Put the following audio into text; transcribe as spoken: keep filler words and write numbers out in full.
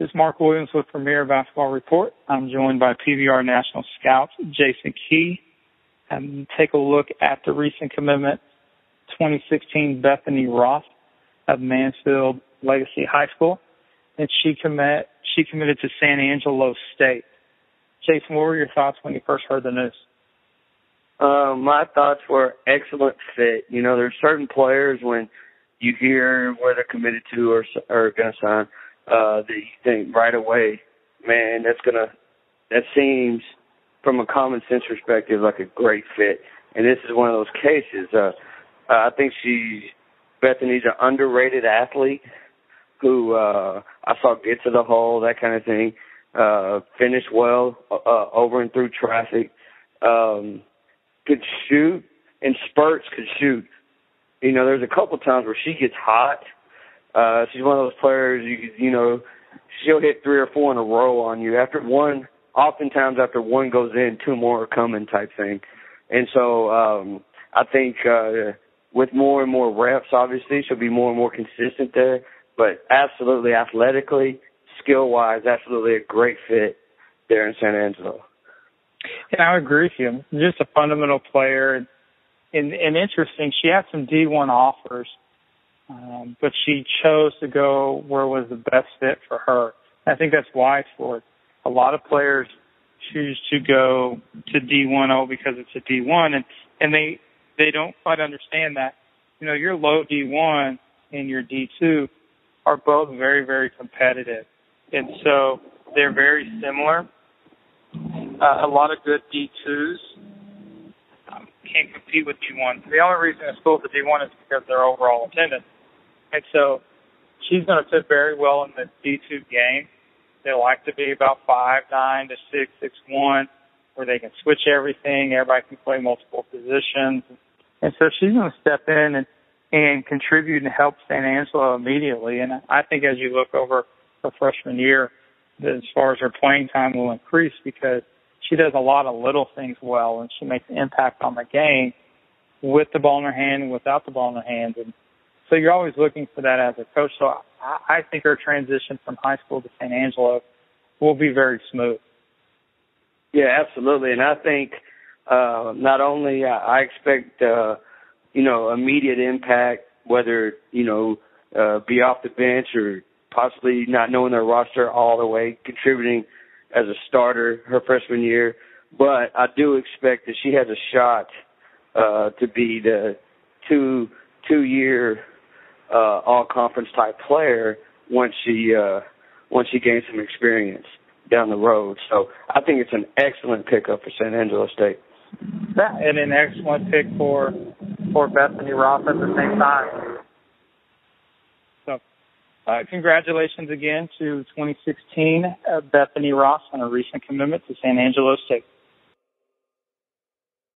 This is Mark Williams with Premier Basketball Report. I'm joined by P B R National Scout Jason Key. And take a look at the recent commitment, twenty sixteen Bethany Roth of Mansfield Legacy High School. And she, commit, she committed to San Angelo State. Jason, what were your thoughts when you first heard the news? Uh, my thoughts were excellent fit. You know, there's certain players when you hear where they're committed to or, or going to sign uh, that you think right away, man, that's going to, that seems from a common sense perspective like a great fit. And this is one of those cases. Uh, I think she, Bethany's an underrated athlete who uh, I saw get to the hole, that kind of thing, uh, finish well uh, over and through traffic. Um, could shoot, and spurts could shoot. You know, there's a couple times where she gets hot. Uh, she's one of those players, you you know, she'll hit three or four in a row on you. After one, oftentimes after one goes in, two more are coming type thing. And so um, I think uh, with more and more reps, obviously, she'll be more and more consistent there. But absolutely athletically, skill-wise, absolutely a great fit there in San Angelo. And I agree with you. Just a fundamental player. And, and, and interesting, she had some D one offers, um, but she chose to go where was the best fit for her. And I think that's wise for it. A lot of players choose to go to D one O because it's a D one, and, and they, they don't quite understand that. You know, your low D one and your D two are both very, very competitive. And so they're very similar. Uh, a lot of good D twos um, can't compete with D one. The only reason a school to D one is because of their overall attendance. And so she's going to fit very well in the D two game. They like to be about five nine to six six one, where they can switch everything. Everybody can play multiple positions. And so she's going to step in and, and contribute and help San Angelo immediately. And I think as you look over her freshman year, as far as her playing time will increase because she does a lot of little things well and she makes an impact on the game with the ball in her hand and without the ball in her hand. And so you're always looking for that as a coach. So I, I think her transition from high school to San Angelo will be very smooth. Yeah, absolutely. And I think uh, not only I expect, uh, you know, immediate impact, whether, you know, uh, be off the bench or possibly not knowing their roster all the way, contributing as a starter her freshman year. But I do expect that she has a shot uh, to be the two, two-year uh, all-conference type player once she uh, once she gains some experience down the road. So I think it's an excellent pickup for San Angelo State. Yeah, and an excellent pick for for Bethany Roth at the same time. Uh, congratulations again to twenty sixteen uh, Bethany Ross on a recent commitment to San Angelo State.